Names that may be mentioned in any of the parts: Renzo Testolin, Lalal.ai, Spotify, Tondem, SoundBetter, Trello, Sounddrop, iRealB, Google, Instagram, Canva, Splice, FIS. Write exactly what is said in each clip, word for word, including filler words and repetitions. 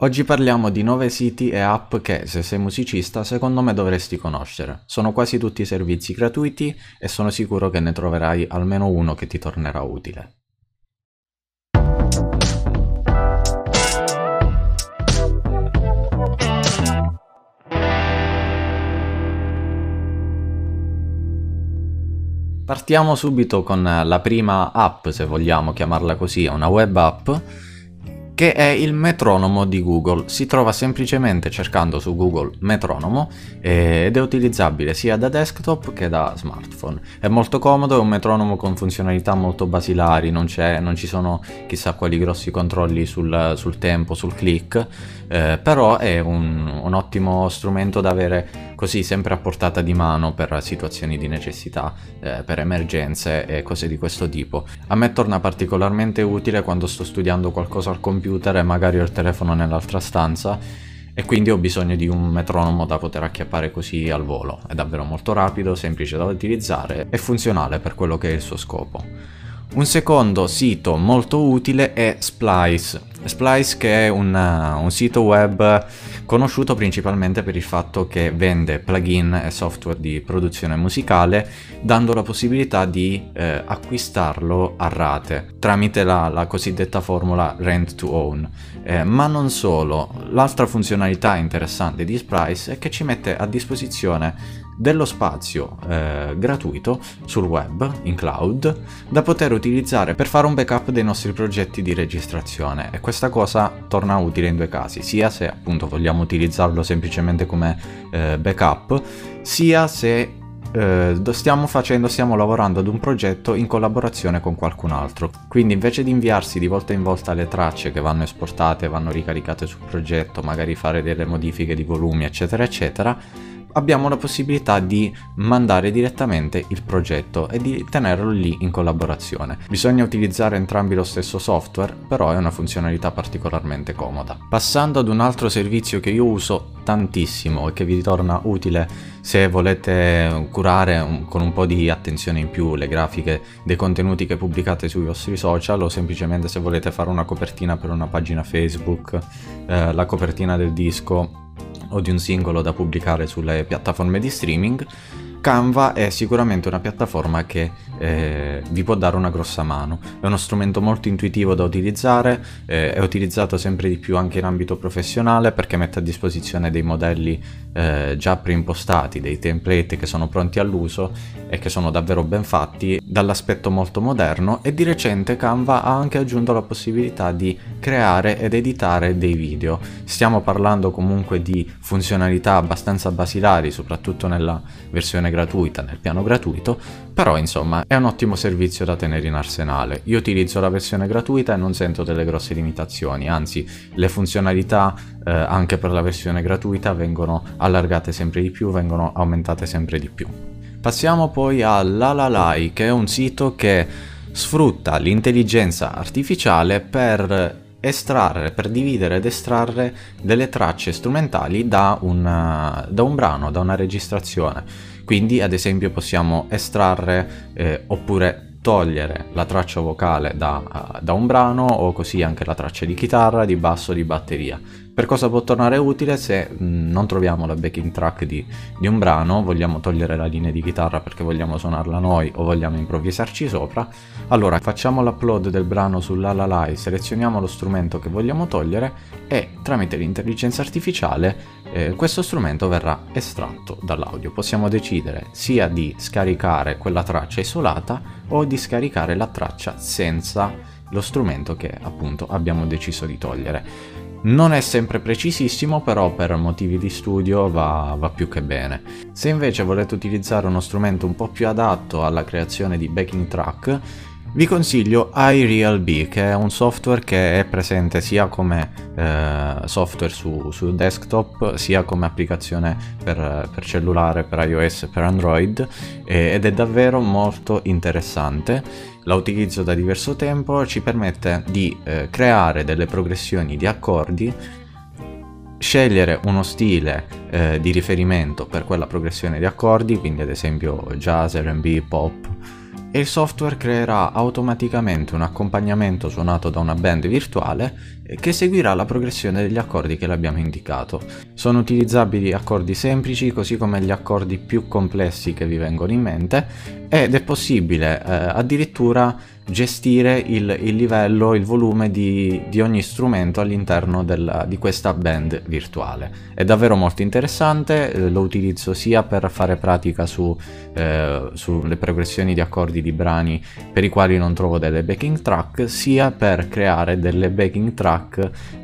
Oggi parliamo di nove siti e app che, se sei musicista, secondo me dovresti conoscere. Sono quasi tutti servizi gratuiti e sono sicuro che ne troverai almeno uno che ti tornerà utile. Partiamo subito con la prima app, se vogliamo chiamarla così, è una web app, che è il metronomo di Google. Si trova semplicemente cercando su Google metronomo ed è utilizzabile sia da desktop che da smartphone. È molto comodo, è un metronomo con funzionalità molto basilari, non, c'è, non ci sono chissà quali grossi controlli sul, sul tempo, sul click, eh, però è un, un ottimo strumento da avere così sempre a portata di mano per situazioni di necessità, eh, per emergenze e cose di questo tipo. A me torna particolarmente utile quando sto studiando qualcosa al computer e magari ho il telefono nell'altra stanza e quindi ho bisogno di un metronomo da poter acchiappare così al volo. È davvero molto rapido, semplice da utilizzare e funzionale per quello che è il suo scopo. Un secondo sito molto utile è Splice. Splice che è un, uh, un sito web conosciuto principalmente per il fatto che vende plugin e software di produzione musicale, dando la possibilità di eh, acquistarlo a rate tramite la, la cosiddetta formula rent to own. Eh, ma non solo, l'altra funzionalità interessante di Splice è che ci mette a disposizione dello spazio eh, gratuito sul web, in cloud, da poter utilizzare per fare un backup dei nostri progetti di registrazione. E questa cosa torna utile in due casi, sia se appunto vogliamo utilizzarlo semplicemente come eh, backup, sia se eh, stiamo facendo, stiamo lavorando ad un progetto in collaborazione con qualcun altro. Quindi invece di inviarsi di volta in volta le tracce che vanno esportate, vanno ricaricate sul progetto, magari fare delle modifiche di volumi eccetera eccetera, abbiamo la possibilità di mandare direttamente il progetto e di tenerlo lì in collaborazione. Bisogna utilizzare entrambi lo stesso software, però è una funzionalità particolarmente comoda. Passando ad un altro servizio che io uso tantissimo e che vi torna utile se volete curare un, con un po' di attenzione in più le grafiche dei contenuti che pubblicate sui vostri social, o semplicemente se volete fare una copertina per una pagina Facebook, eh, la copertina del disco o di un singolo da pubblicare sulle piattaforme di streaming, Canva è sicuramente una piattaforma che eh, vi può dare una grossa mano. È uno strumento molto intuitivo da utilizzare, eh, è utilizzato sempre di più anche in ambito professionale perché mette a disposizione dei modelli eh, già preimpostati, dei template che sono pronti all'uso e che sono davvero ben fatti, dall'aspetto molto moderno, e di recente Canva ha anche aggiunto la possibilità di creare ed editare dei video. Stiamo parlando comunque di funzionalità abbastanza basilari, soprattutto nella versione gratuita, nel piano gratuito, però insomma è un ottimo servizio da tenere in arsenale. Io utilizzo la versione gratuita e non sento delle grosse limitazioni, anzi le funzionalità eh, anche per la versione gratuita vengono allargate sempre di più, vengono aumentate sempre di più. Passiamo poi a Lalal punto a i, che è un sito che sfrutta l'intelligenza artificiale per estrarre, per dividere ed estrarre delle tracce strumentali da un, da un brano, da una registrazione. Quindi ad esempio possiamo estrarre eh, oppure togliere la traccia vocale da, da un brano, o così anche la traccia di chitarra, di basso, di batteria. Per cosa può tornare utile? Se mh, non troviamo la backing track di, di un brano, vogliamo togliere la linea di chitarra perché vogliamo suonarla noi o vogliamo improvvisarci sopra, allora facciamo l'upload del brano su Lalal punto a i, selezioniamo lo strumento che vogliamo togliere e tramite l'intelligenza artificiale Eh, questo strumento verrà estratto dall'audio. Possiamo decidere sia di scaricare quella traccia isolata o di scaricare la traccia senza lo strumento che appunto abbiamo deciso di togliere. Non è sempre precisissimo, però per motivi di studio va, va più che bene. Se invece volete utilizzare uno strumento un po' più adatto alla creazione di backing track, vi consiglio iRealB, che è un software che è presente sia come eh, software su, su desktop, sia come applicazione per, per cellulare, per iOS e per Android, eh, ed è davvero molto interessante. La utilizzo da diverso tempo, ci permette di eh, creare delle progressioni di accordi, scegliere uno stile eh, di riferimento per quella progressione di accordi, quindi ad esempio jazz, erre e bi, pop, e il software creerà automaticamente un accompagnamento suonato da una band virtuale che seguirà la progressione degli accordi che l'abbiamo indicato. Sono utilizzabili accordi semplici così come gli accordi più complessi che vi vengono in mente, ed è possibile eh, addirittura gestire il, il livello, il volume di, di ogni strumento all'interno della, di questa band virtuale. È davvero molto interessante, eh, lo utilizzo sia per fare pratica su, eh, sulle progressioni di accordi di brani per i quali non trovo delle backing track, sia per creare delle backing track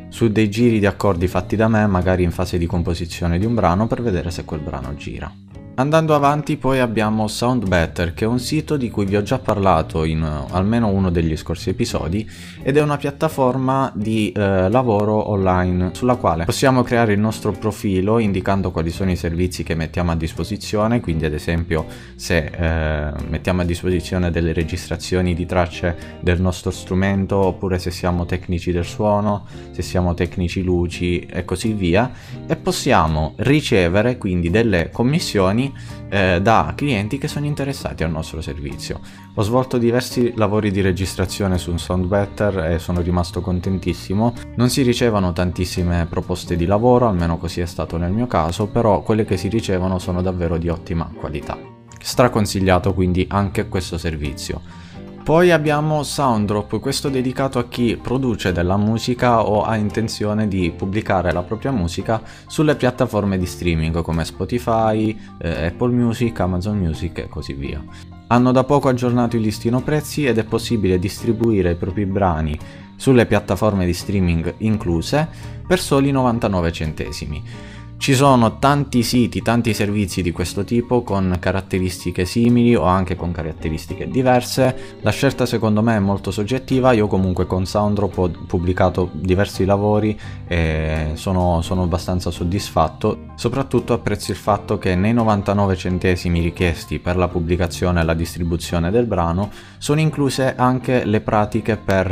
su dei giri di accordi fatti da me, magari in fase di composizione di un brano, per vedere se quel brano gira. Andando avanti poi abbiamo SoundBetter, che è un sito di cui vi ho già parlato in uh, almeno uno degli scorsi episodi, ed è una piattaforma di eh, lavoro online sulla quale possiamo creare il nostro profilo indicando quali sono i servizi che mettiamo a disposizione. Quindi ad esempio se eh, mettiamo a disposizione delle registrazioni di tracce del nostro strumento, oppure se siamo tecnici del suono, se siamo tecnici luci e così via, e possiamo ricevere quindi delle commissioni Eh, da clienti che sono interessati al nostro servizio. Ho svolto diversi lavori di registrazione su SoundBetter e sono rimasto contentissimo. Non si ricevono tantissime proposte di lavoro, almeno così è stato nel mio caso, però quelle che si ricevono sono davvero di ottima qualità. Straconsigliato quindi anche questo servizio. Poi abbiamo Sounddrop, questo dedicato a chi produce della musica o ha intenzione di pubblicare la propria musica sulle piattaforme di streaming come Spotify, eh, Apple Music, Amazon Music e così via. Hanno da poco aggiornato il listino prezzi ed è possibile distribuire i propri brani sulle piattaforme di streaming incluse per soli novantanove centesimi. Ci sono tanti siti, tanti servizi di questo tipo con caratteristiche simili o anche con caratteristiche diverse. La scelta secondo me è molto soggettiva. Io comunque con Sounddrop ho pubblicato diversi lavori e sono, sono abbastanza soddisfatto. Soprattutto apprezzo il fatto che nei novantanove centesimi richiesti per la pubblicazione e la distribuzione del brano sono incluse anche le pratiche per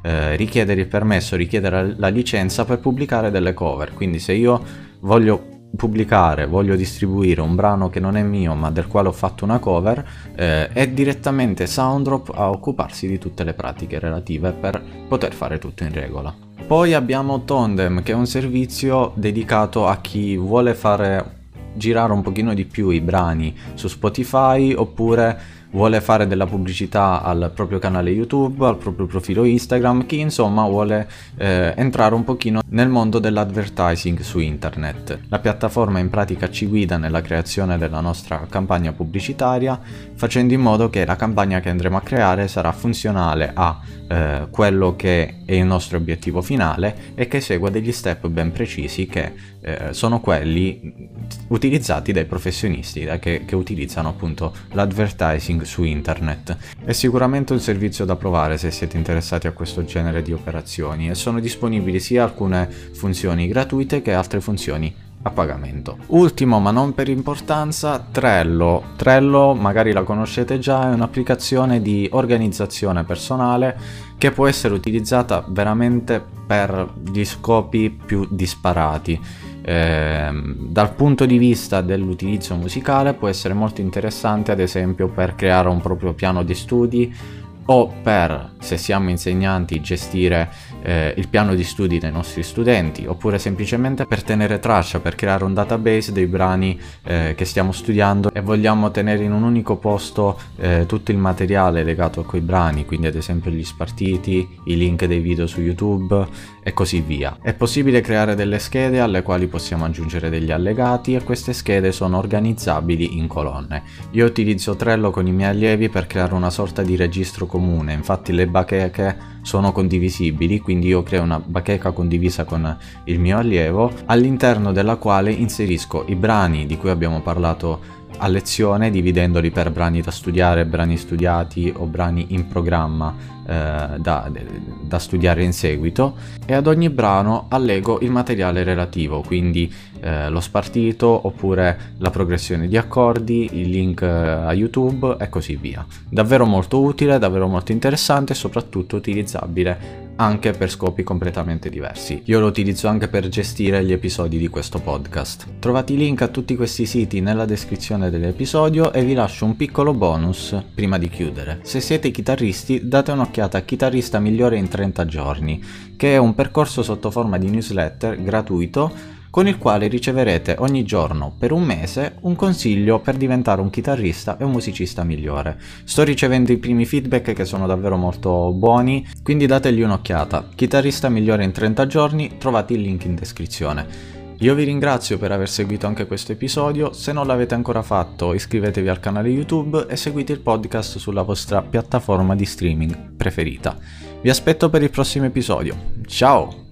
eh, richiedere il permesso, richiedere la licenza per pubblicare delle cover. Quindi se io voglio pubblicare, voglio distribuire un brano che non è mio ma del quale ho fatto una cover, eh, è direttamente Sounddrop a occuparsi di tutte le pratiche relative per poter fare tutto in regola. Poi abbiamo Tondem, che è un servizio dedicato a chi vuole fare girare un pochino di più i brani su Spotify, oppure vuole fare della pubblicità al proprio canale YouTube, al proprio profilo Instagram, chi insomma vuole eh, entrare un pochino nel mondo dell'advertising su internet. La piattaforma in pratica ci guida nella creazione della nostra campagna pubblicitaria, facendo in modo che la campagna che andremo a creare sarà funzionale a eh, quello che è il nostro obiettivo finale e che segua degli step ben precisi che eh, sono quelli utilizzati dai professionisti eh, che, che utilizzano appunto l'advertising su internet. È sicuramente un servizio da provare se siete interessati a questo genere di operazioni, e sono disponibili sia alcune funzioni gratuite che altre funzioni a pagamento. Ultimo ma non per importanza, Trello. Trello magari la conoscete già, è un'applicazione di organizzazione personale che può essere utilizzata veramente per gli scopi più disparati. Eh, dal punto di vista dell'utilizzo musicale può essere molto interessante, ad esempio per creare un proprio piano di studi, o per, se siamo insegnanti, gestire eh, il piano di studi dei nostri studenti, oppure semplicemente per tenere traccia, per creare un database dei brani eh, che stiamo studiando e vogliamo tenere in un unico posto eh, tutto il materiale legato a quei brani, quindi ad esempio gli spartiti, i link dei video su YouTube e così via. È possibile creare delle schede alle quali possiamo aggiungere degli allegati, e queste schede sono organizzabili in colonne. Io utilizzo Trello con i miei allievi per creare una sorta di registro comune, infatti le bacheche sono condivisibili, quindi io creo una bacheca condivisa con il mio allievo all'interno della quale inserisco i brani di cui abbiamo parlato a lezione, dividendoli per brani da studiare, brani studiati o brani in programma eh, da, da studiare in seguito, e ad ogni brano allego il materiale relativo, quindi eh, lo spartito oppure la progressione di accordi, il link eh, a YouTube e così via. Davvero molto utile, davvero molto interessante e soprattutto utilizzabile anche per scopi completamente diversi. Io lo utilizzo anche per gestire gli episodi di questo podcast. Trovate i link a tutti questi siti nella descrizione fine dell'episodio e vi lascio un piccolo bonus prima di chiudere. Se siete chitarristi, date un'occhiata a Chitarrista migliore in trenta giorni, che è un percorso sotto forma di newsletter gratuito con il quale riceverete ogni giorno per un mese un consiglio per diventare un chitarrista e un musicista migliore. Sto ricevendo i primi feedback che sono davvero molto buoni, quindi dategli un'occhiata. Chitarrista migliore in trenta giorni, trovate il link in descrizione. Io vi ringrazio per aver seguito anche questo episodio, se non l'avete ancora fatto iscrivetevi al canale YouTube e seguite il podcast sulla vostra piattaforma di streaming preferita. Vi aspetto per il prossimo episodio, ciao!